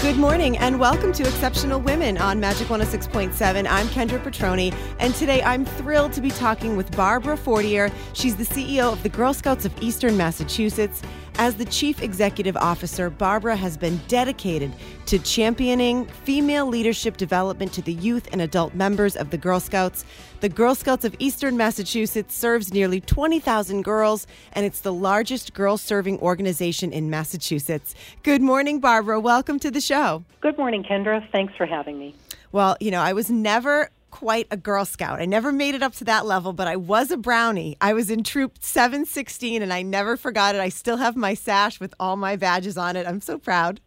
Good morning and welcome to Exceptional Women on Magic 106.7. I'm Kendra Petroni, and today I'm thrilled to be talking with Barbara Fortier. She's the CEO of the Girl Scouts of Eastern Massachusetts. As the Chief Executive Officer, Barbara has been dedicated to championing female leadership development to the youth and adult members of the Girl Scouts. The Girl Scouts of Eastern Massachusetts serves nearly 20,000 girls, and it's the largest girl-serving organization in Massachusetts. Good morning, Barbara. Welcome to the show. Good morning, Kendra. Thanks for having me. Well, you know, I was never quite a Girl Scout. I never made it up to that level, but I was a brownie. I was in Troop 716, and I never forgot it. I still have my sash with all my badges on it. I'm so proud.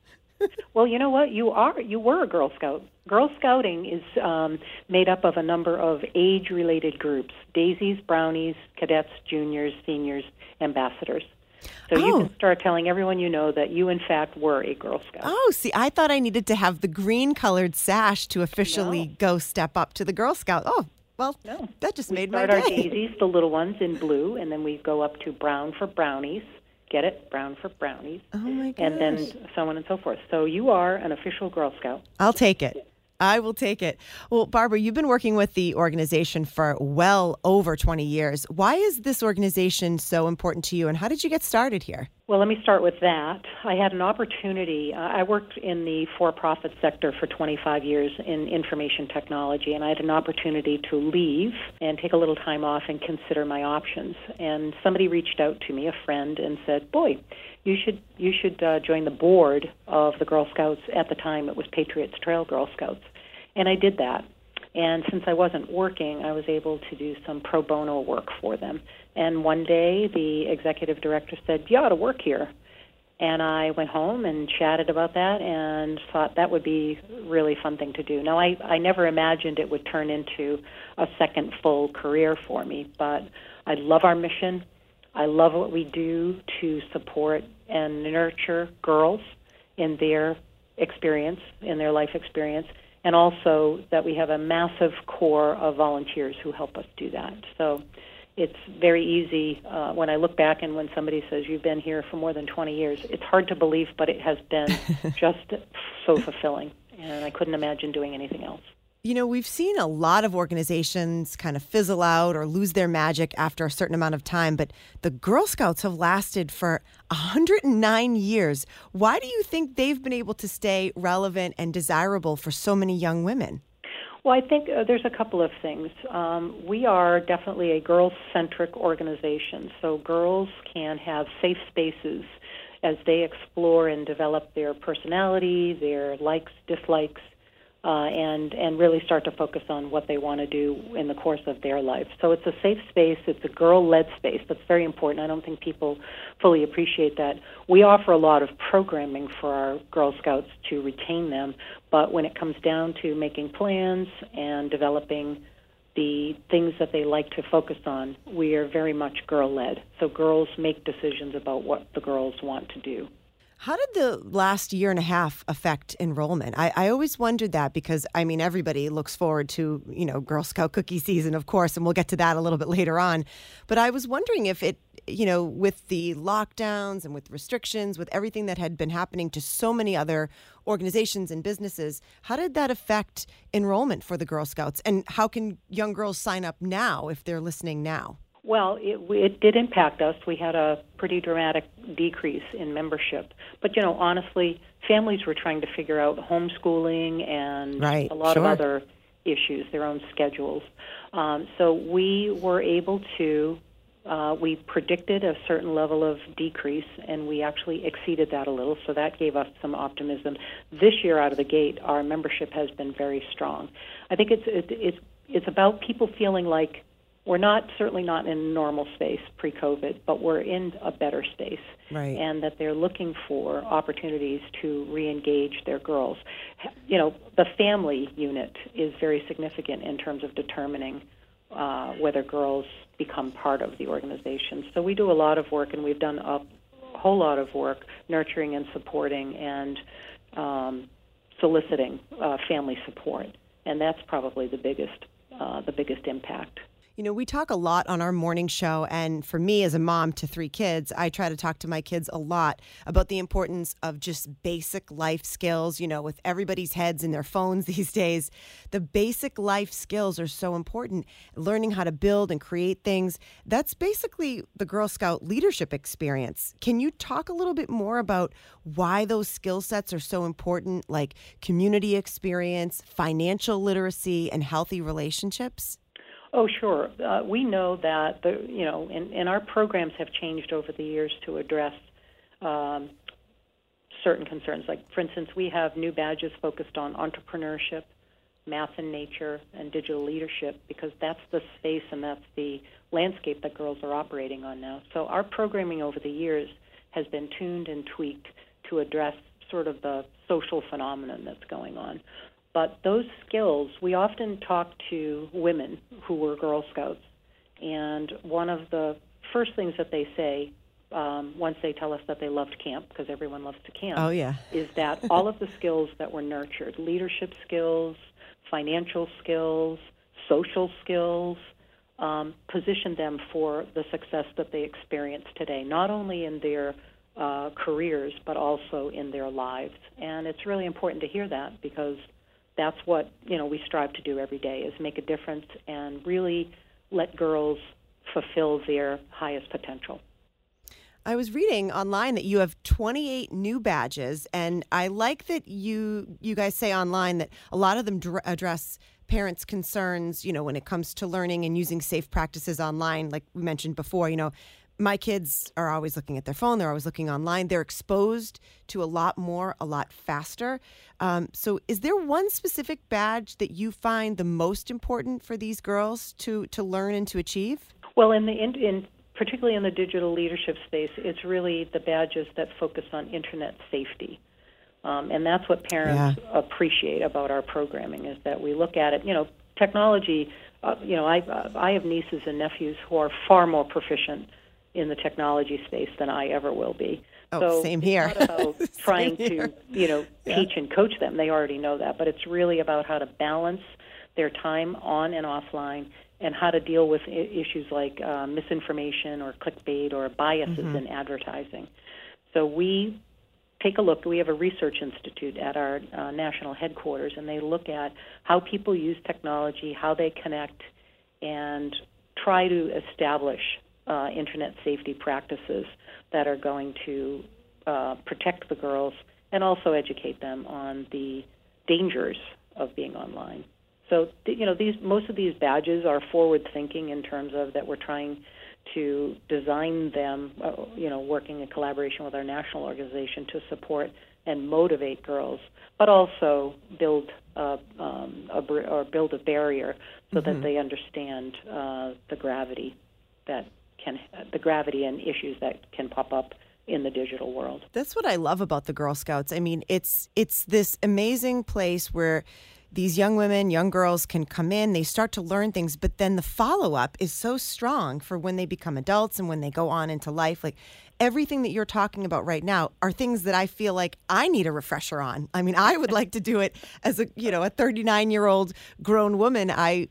Well, you know what? You were a Girl Scout. Girl Scouting is made up of a number of age-related groups: daisies, brownies, cadets, juniors, seniors, ambassadors. So you can start telling everyone you know that you, in fact, were a Girl Scout. Oh, see, I thought I needed to have the green-colored sash to officially go step up to the Girl Scout. Oh, well, no. That just made my day. We start our daisies, the little ones, in blue, and then we go up to brown for brownies. Get it? Brown for brownies. Oh, my gosh. And then so on and so forth. So you are an official Girl Scout. I'll take it. I will take it. Well, Barbara, you've been working with the organization for well over 20 years. Why is this organization so important to you, and how did you get started here? Well, let me start with that. I had an opportunity. I worked in the for-profit sector for 25 years in information technology, and I had an opportunity to leave and take a little time off and consider my options. And somebody reached out to me, a friend, and said, boy, you should join the board of the Girl Scouts. At the time, it was Patriots Trail Girl Scouts. And I did that. And since I wasn't working, I was able to do some pro bono work for them. And one day, the executive director said, you ought to work here. And I went home and chatted about that and thought that would be a really fun thing to do. Now, I never imagined it would turn into a second full career for me, but I love our mission. I love what we do to support and nurture girls in their experience, in their life experience, and also that we have a massive core of volunteers who help us do that. So it's very easy when I look back and when somebody says you've been here for more than 20 years, it's hard to believe, but it has been just so fulfilling, and I couldn't imagine doing anything else. You know, we've seen a lot of organizations kind of fizzle out or lose their magic after a certain amount of time, but the Girl Scouts have lasted for 109 years. Why do you think they've been able to stay relevant and desirable for so many young women? Well, I think there's a couple of things. We are definitely a girl-centric organization, so girls can have safe spaces as they explore and develop their personality, their likes, dislikes, and really start to focus on what they want to do in the course of their life. So it's a safe space. It's a girl-led space. That's very important. I don't think people fully appreciate that. We offer a lot of programming for our Girl Scouts to retain them, but when it comes down to making plans and developing the things that they like to focus on, we are very much girl-led. So girls make decisions about what the girls want to do. How did the last year and a half affect enrollment? I always wondered that because, I mean, everybody looks forward to, Girl Scout cookie season, of course, and we'll get to that a little bit later on. But I was wondering if it you know, with the lockdowns and with restrictions, with everything that had been happening to so many other organizations and businesses, how did that affect enrollment for the Girl Scouts? And how can young girls sign up now if they're listening now? Well, it did impact us. We had a pretty dramatic decrease in membership. But, you know, honestly, families were trying to figure out homeschooling and a lot of other issues, their own schedules. So we were able to, we predicted a certain level of decrease, and we actually exceeded that a little, so that gave us some optimism. This year out of the gate, our membership has been very strong. I think it's about people feeling like we're not, certainly not in a normal space pre-COVID, but we're in a better space, right, and that they're looking for opportunities to re-engage their girls. You know, the family unit is very significant in terms of determining whether girls become part of the organization. So we do a lot of work, and we've done a whole lot of work nurturing and supporting and soliciting family support, and that's probably the biggest impact. You know, we talk a lot on our morning show, and for me as a mom to three kids, I try to talk to my kids a lot about the importance of just basic life skills. You know, with everybody's heads in their phones these days, the basic life skills are so important. Learning how to build and create things, that's basically the Girl Scout leadership experience. Can you talk a little bit more about why those skill sets are so important, like community experience, financial literacy, and healthy relationships? Oh, sure. We know that, you know, and our programs have changed over the years to address certain concerns. Like, for instance, we have new badges focused on entrepreneurship, math and nature, and digital leadership, because that's the space and that's the landscape that girls are operating on now. So our programming over the years has been tuned and tweaked to address sort of the social phenomenon that's going on. But those skills, we often talk to women who were Girl Scouts, and one of the first things that they say once they tell us that they loved camp, because everyone loves to camp, is that all of the skills that were nurtured, leadership skills, financial skills, social skills, positioned them for the success that they experience today, not only in their careers but also in their lives. And it's really important to hear that, because that's what, you know, we strive to do every day, is make a difference and really let girls fulfill their highest potential. I was reading online that you have 28 new badges, and I like that you guys say online that a lot of them address parents' concerns, you know, when it comes to learning and using safe practices online. Like we mentioned before, you know, my kids are always looking at their phone. They're always looking online. They're exposed to a lot more, a lot faster. So is there one specific badge that you find the most important for these girls to learn and to achieve? Well, particularly in the digital leadership space, it's really the badges that focus on internet safety. And that's what parents appreciate about our programming, is that we look at it, you know, technology. You know, I have nieces and nephews who are far more proficient in the technology space than I ever will be. So same here. It's not about trying to, you know, teach and coach them. They already know that. But it's really about how to balance their time on and offline, and how to deal with issues like misinformation or clickbait or biases in advertising. So we take a look. We have a research institute at our national headquarters, and they look at how people use technology, how they connect, and try to establish internet safety practices that are going to protect the girls and also educate them on the dangers of being online. So, you know, most of these badges are forward-thinking in terms of that we're trying to design them, you know, working in collaboration with our national organization to support and motivate girls, but also build build a barrier so that they understand the gravity and issues that can pop up in the digital world. That's what I love about the Girl Scouts. I mean, it's this amazing place where these young women, young girls can come in, they start to learn things, but then the follow-up is so strong for when they become adults and when they go on into life. Like everything that you're talking about right now are things that I feel like I need a refresher on. I mean, I would like to do it as a 39-year-old grown woman. I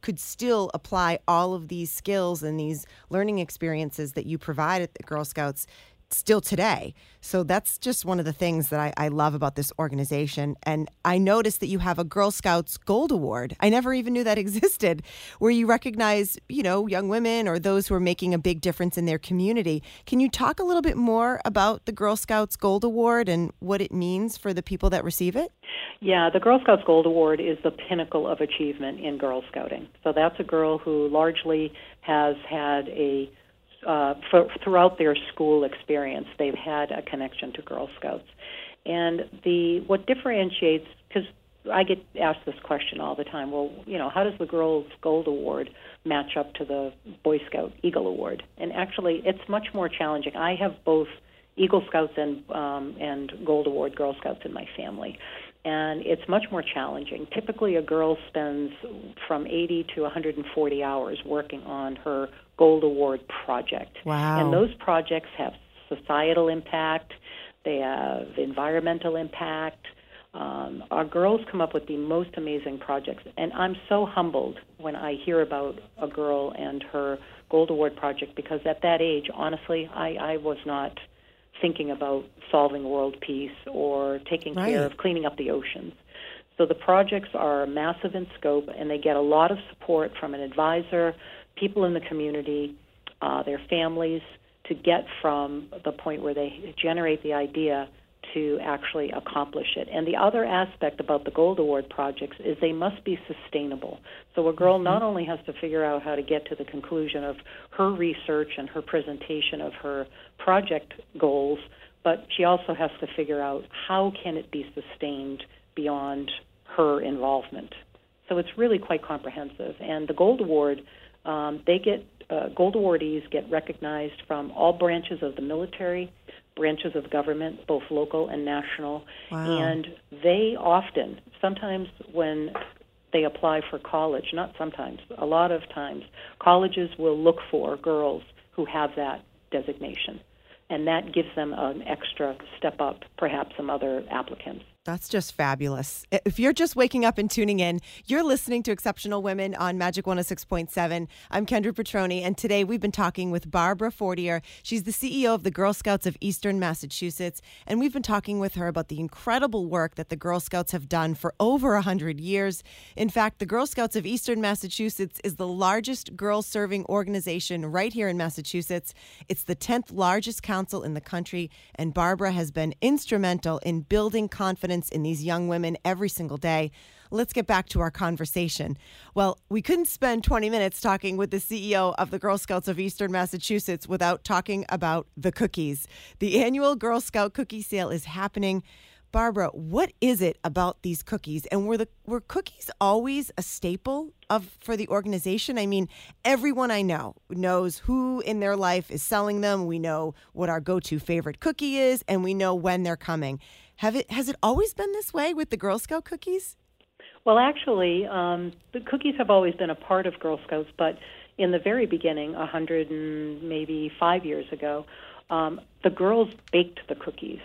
could still apply all of these skills and these learning experiences that you provide at the Girl Scouts still today. So that's just one of the things that I love about this organization. And I noticed that you have a Girl Scouts Gold Award. I never even knew that existed, where you recognize, young women or those who are making a big difference in their community. Can you talk a little bit more about the Girl Scouts Gold Award and what it means for the people that receive it? Yeah, the Girl Scouts Gold Award is the pinnacle of achievement in Girl Scouting. So that's a girl who largely has had a throughout their school experience, they've had a connection to Girl Scouts. And what differentiates, because I get asked this question all the time, how does the Girls Gold Award match up to the Boy Scout Eagle Award? And actually, it's much more challenging. I have both Eagle Scouts and Gold Award Girl Scouts in my family. And it's much more challenging. Typically, a girl spends from 80 to 140 hours working on her Gold Award project. Wow. And those projects have societal impact. They have environmental impact. Our girls come up with the most amazing projects. And I'm so humbled when I hear about a girl and her Gold Award project, because at that age, honestly, I was not thinking about solving world peace or taking care of cleaning up the oceans. So the projects are massive in scope, and they get a lot of support from an advisor, people in the community, their families, to get from the point where they generate the idea to actually accomplish it. And the other aspect about the Gold Award projects is they must be sustainable. So a girl not only has to figure out how to get to the conclusion of her research and her presentation of her project goals, but she also has to figure out how can it be sustained beyond her involvement. So it's really quite comprehensive. And the Gold Award, Gold Awardees get recognized from all branches of the military, branches of government, both local and national. Wow. And they often, sometimes when they apply for college, not sometimes, a lot of times, colleges will look for girls who have that designation. And that gives them an extra step up, perhaps some other applicants. That's just fabulous. If you're just waking up and tuning in, you're listening to Exceptional Women on Magic 106.7. I'm Kendra Petroni, and today we've been talking with Barbara Fortier. She's the CEO of the Girl Scouts of Eastern Massachusetts, and we've been talking with her about the incredible work that the Girl Scouts have done for over 100 years. In fact, the Girl Scouts of Eastern Massachusetts is the largest girl-serving organization right here in Massachusetts. It's the 10th largest council in the country, and Barbara has been instrumental in building confidence in these young women every single day. Let's get back to our conversation. Well, we couldn't spend 20 minutes talking with the CEO of the Girl Scouts of Eastern Massachusetts without talking about the cookies. The annual Girl Scout Cookie Sale is happening. Barbara, what is it about these cookies? And were cookies always a staple for the organization? I mean, everyone I know knows who in their life is selling them. We know what our go-to favorite cookie is, and we know when they're coming. Has it always been this way with the Girl Scout cookies? Well, actually, the cookies have always been a part of Girl Scouts, but in the very beginning, 100 and maybe 5 years ago, the girls baked the cookies.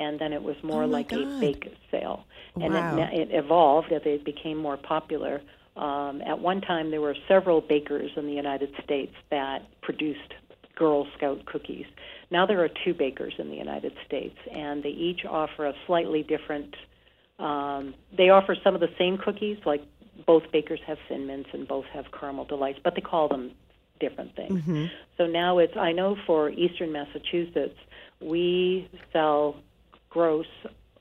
And then it was more like a bake sale. And it evolved as it became more popular. At one time, there were several bakers in the United States that produced Girl Scout cookies. Now there are 2 bakers in the United States, and they each offer a slightly different... they offer some of the same cookies, like both bakers have Thin Mints and both have Caramel Delites, but they call them different things. Mm-hmm. So now I know for Eastern Massachusetts, we sell... gross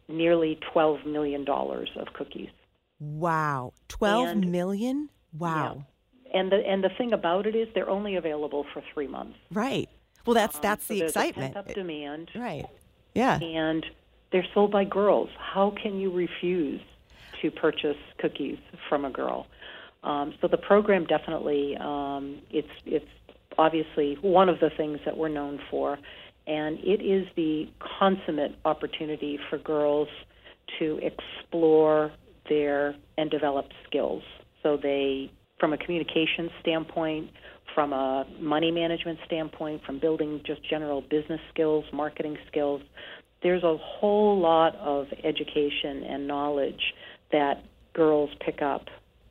nearly $12 million of cookies. Wow. $12 million? Wow. Yeah. And the thing about it is they're only available for 3 months. Right. Well, that's so the excitement. There's a pent-up demand. Right. Yeah. And they're sold by girls. How can you refuse to purchase cookies from a girl? So the program definitely, it's obviously one of the things that we're known for. And it is the consummate opportunity for girls to explore there and developed skills. So they, from a communication standpoint, from a money management standpoint, from building just general business skills, marketing skills, there's a whole lot of education and knowledge that girls pick up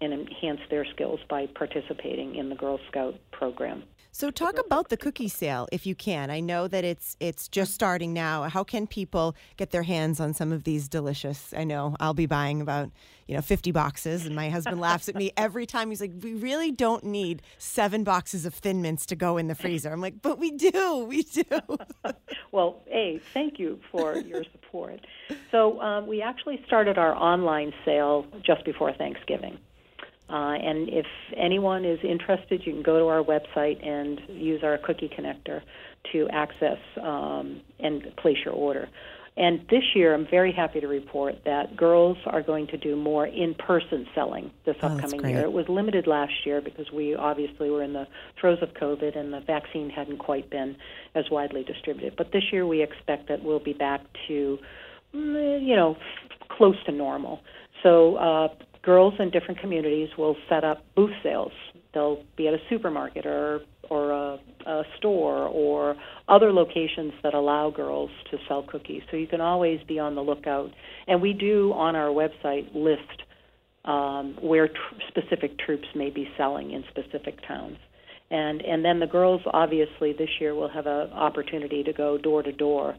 and enhance their skills by participating in the Girl Scout program. So talk about the cookie sale, if you can. I know that it's just starting now. How can people get their hands on some of these delicious? I know I'll be buying about 50 boxes, and my husband laughs at me every time. He's like, we really don't need 7 boxes of Thin Mints to go in the freezer. I'm like, but we do. Well, A, thank you for your support. So we actually started our online sale just before Thanksgiving. And if anyone is interested, you can go to our website and use our cookie connector to access and place your order. And this year, I'm very happy to report that girls are going to do more in-person selling this upcoming year. It was limited last year because we obviously were in the throes of COVID and the vaccine hadn't quite been as widely distributed. But this year, we expect that we'll be back to, close to normal. So, girls in different communities will set up booth sales. They'll be at a supermarket or a store or other locations that allow girls to sell cookies. So you can always be on the lookout. And we do on our website list where specific troops may be selling in specific towns. And then the girls obviously this year will have an opportunity to go door to door,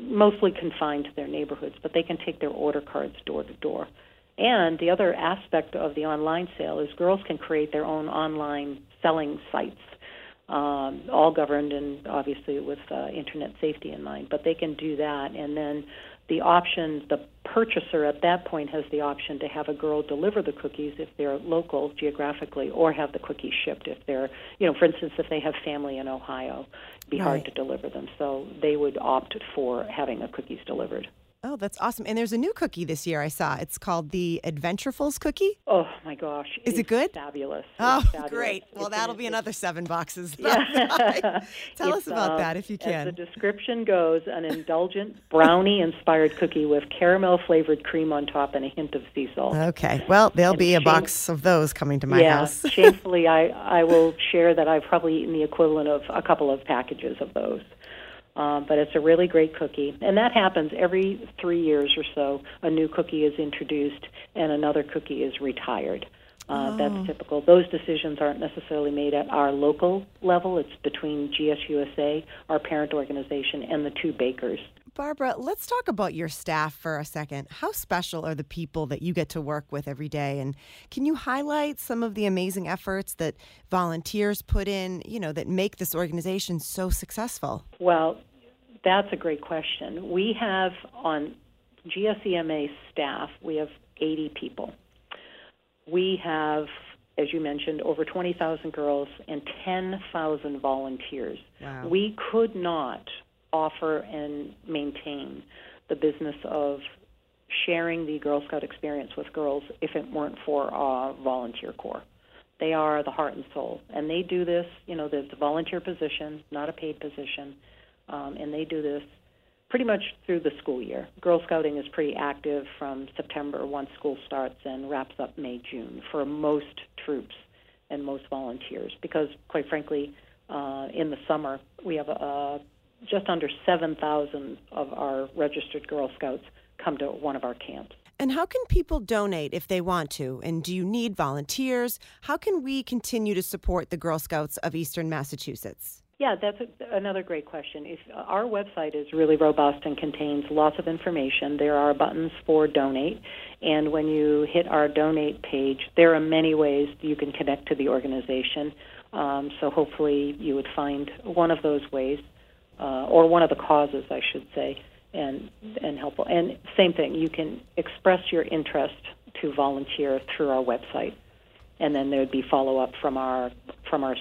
mostly confined to their neighborhoods, but they can take their order cards door to door. And the other aspect of the online sale is girls can create their own online selling sites, all governed and obviously with internet safety in mind. But they can do that, and then the purchaser at that point has the option to have a girl deliver the cookies if they're local geographically, or have the cookies shipped if they're, for instance, if they have family in Ohio, it'd be hard to deliver them. So they would opt for having the cookies delivered. Oh, that's awesome. And there's a new cookie this year I saw. It's called the Adventurefuls cookie. Oh, my gosh. Is it good? Fabulous. Oh, fabulous. Great. Well, that'll be another 7 boxes. Yeah. Tell us about that if you can. As the description goes, an indulgent brownie-inspired cookie with caramel-flavored cream on top and a hint of sea salt. Okay. Well, there'll be a box of those coming to my house. Yeah, shamefully, I will share that I've probably eaten the equivalent of a couple of packages of those. But it's a really great cookie. And that happens every 3 years or so. A new cookie is introduced and another cookie is retired. That's typical. Those decisions aren't necessarily made at our local level. It's between GSUSA, our parent organization, and the 2 bakers. Barbara, let's talk about your staff for a second. How special are the people that you get to work with every day? And can you highlight some of the amazing efforts that volunteers put in, that make this organization so successful? Well, that's a great question. We have on GSEMA staff, we have 80 people. We have, as you mentioned, over 20,000 girls and 10,000 volunteers. Wow. We could not offer and maintain the business of sharing the Girl Scout experience with girls if it weren't for our volunteer corps. They are the heart and soul. And they do this, there's a volunteer position, not a paid position, and they do this pretty much through the school year. Girl Scouting is pretty active from September, once school starts, and wraps up May, June for most troops and most volunteers because, quite frankly, in the summer we have just under 7,000 of our registered Girl Scouts come to one of our camps. And how can people donate if they want to? And do you need volunteers? How can we continue to support the Girl Scouts of Eastern Massachusetts? Yeah, that's another great question. Our website is really robust and contains lots of information. There are buttons for donate, and when you hit our donate page, there are many ways you can connect to the organization. So hopefully you would find one of those ways, or one of the causes, I should say, and helpful. And same thing, you can express your interest to volunteer through our website. And then there would be follow-up from our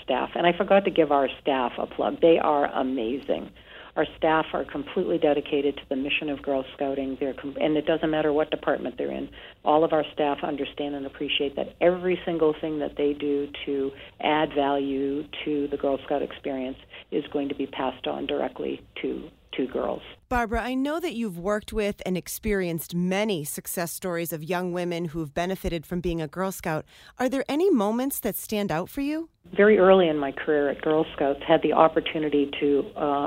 staff. And I forgot to give our staff a plug. They are amazing. Our staff are completely dedicated to the mission of Girl Scouting. And it doesn't matter what department they're in. All of our staff understand and appreciate that every single thing that they do to add value to the Girl Scout experience is going to be passed on directly to two girls. Barbara, I know that you've worked with and experienced many success stories of young women who've benefited from being a Girl Scout. Are there any moments that stand out for you? Very early in my career at Girl Scouts, had the opportunity to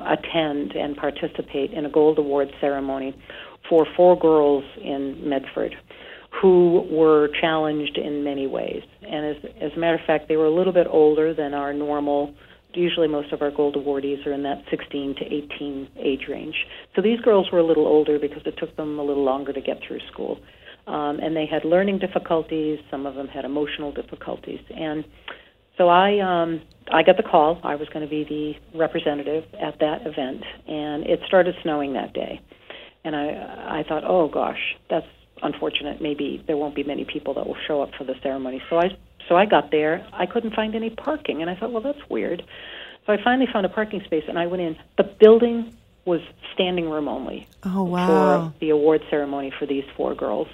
attend and participate in a Gold Award ceremony for four girls in Medford who were challenged in many ways. And as a matter of fact, they were a little bit older than our normal. Usually most of our Gold Awardees are in that 16 to 18 age range. So these girls were a little older because it took them a little longer to get through school. And they had learning difficulties. Some of them had emotional difficulties. And so I got the call. I was going to be the representative at that event. And it started snowing that day. And I thought, oh, gosh, that's unfortunate. Maybe there won't be many people that will show up for the ceremony. So I got there. I couldn't find any parking, and I thought, well, that's weird. So I finally found a parking space, and I went in. The building was standing room only. Oh, wow. For the award ceremony for these four girls.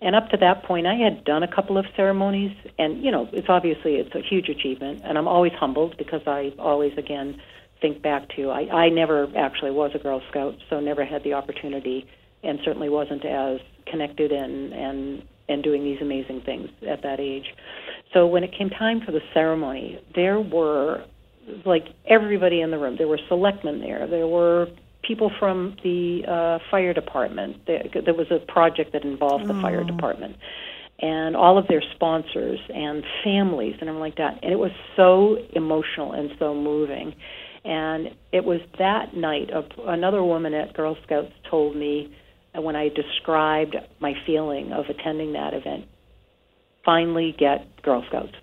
And up to that point, I had done a couple of ceremonies, and, you know, it's obviously a huge achievement, and I'm always humbled because I always, again, think back to I never actually was a Girl Scout, so never had the opportunity and certainly wasn't as connected and doing these amazing things at that age. So when it came time for the ceremony, there were, like, everybody in the room. There were selectmen there. There were people from the fire department. There was a project that involved the fire department and all of their sponsors and families and everything like that. And it was so emotional and so moving. And it was that night, another woman at Girl Scouts told me, when I described my feeling of attending that event, finally get Girl Scouts.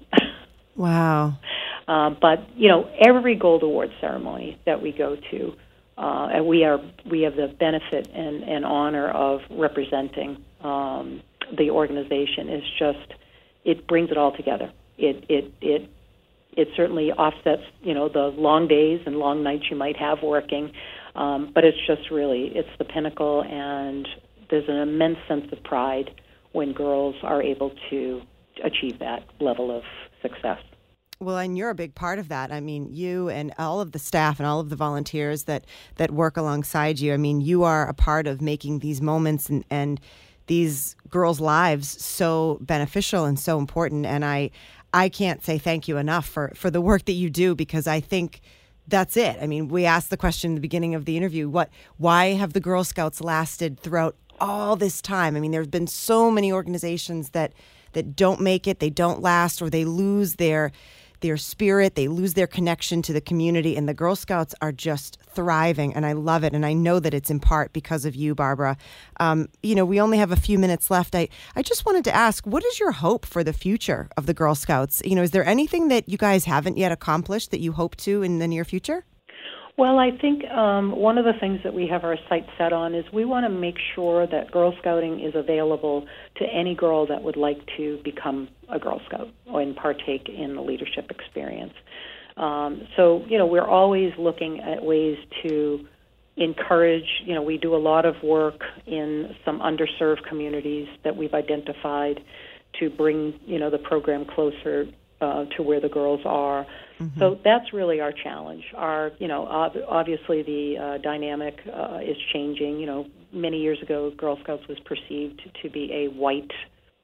Wow. But, you know, every Gold Award ceremony that we go to, and we have the benefit and honor of representing the organization, is just, it brings it all together. It certainly offsets, you know, the long days and long nights you might have working, but it's just really, it's the pinnacle, and there's an immense sense of pride when girls are able to achieve that level of success. Well, and you're a big part of that. I mean, you and all of the staff and all of the volunteers that work alongside you, I mean, you are a part of making these moments and these girls' lives so beneficial and so important, and I can't say thank you enough for the work that you do, because I think that's it. I mean, we asked the question in the beginning of the interview, why have the Girl Scouts lasted throughout all this time? I mean, there have been so many organizations that don't make it, they don't last, or they lose their spirit, they lose their connection to the community, and the Girl Scouts are just thriving, and I love it, and I know that it's in part because of you, Barbara. You know, we only have a few minutes left. I just wanted to ask, what is your hope for the future of the Girl Scouts? You know, is there anything that you guys haven't yet accomplished that you hope to in the near future? Well, I think one of the things that we have our sights set on is we want to make sure that Girl Scouting is available to any girl that would like to become a Girl Scout and partake in the leadership experience. So, you know, we're always looking at ways to encourage, you know, we do a lot of work in some underserved communities that we've identified to bring, you know, the program closer to where the girls are. Mm-hmm. So that's really our challenge. Our, you know, obviously the dynamic is changing. You know, many years ago, Girl Scouts was perceived to be a white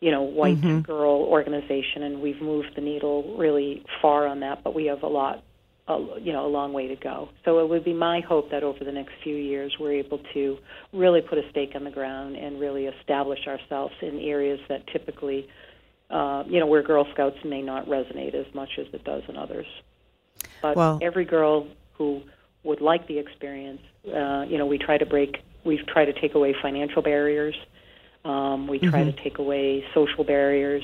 mm-hmm. girl organization, and we've moved the needle really far on that, but we have a long way to go. So it would be my hope that over the next few years, we're able to really put a stake in the ground and really establish ourselves in areas that typically, you know, where Girl Scouts may not resonate as much as it does in others. But every girl who would like the experience, you know, we try to take away financial barriers, we try mm-hmm. to take away social barriers,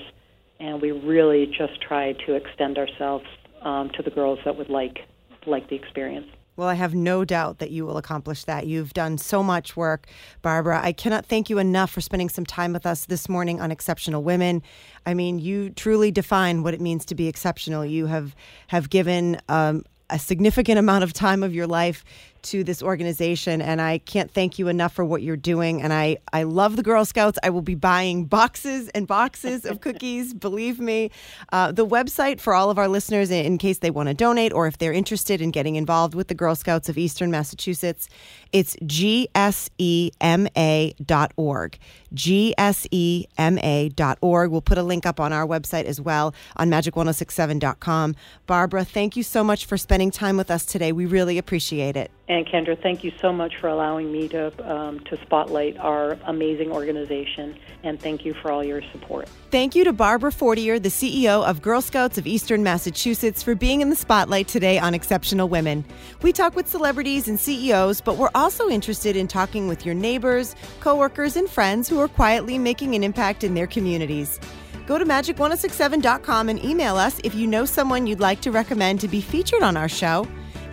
and we really just try to extend ourselves to the girls that would like the experience. Well, I have no doubt that you will accomplish that. You've done so much work, Barbara. I cannot thank you enough for spending some time with us this morning on Exceptional Women. I mean, you truly define what it means to be exceptional. You have given a significant amount of time of your life to this organization, and I can't thank you enough for what you're doing. And I love the Girl Scouts. I will be buying boxes and boxes of cookies, believe me. The website for all of our listeners, in case they want to donate or if they're interested in getting involved with the Girl Scouts of Eastern Massachusetts, it's GSEMA.org. GSEMA.org. We'll put a link up on our website as well on magic1067.com. Barbara, thank you so much for spending time with us today. We really appreciate it. And Kendra, thank you so much for allowing me to spotlight our amazing organization, and thank you for all your support. Thank you to Barbara Fortier, the CEO of Girl Scouts of Eastern Massachusetts, for being in the spotlight today on Exceptional Women. We talk with celebrities and CEOs, but we're also interested in talking with your neighbors, coworkers, and friends who are quietly making an impact in their communities. Go to magic1067.com and email us if you know someone you'd like to recommend to be featured on our show.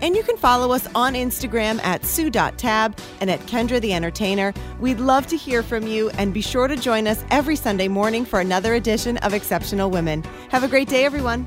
And you can follow us on Instagram at sue.tab and at Kendra the Entertainer. We'd love to hear from you, and be sure to join us every Sunday morning for another edition of Exceptional Women. Have a great day, everyone.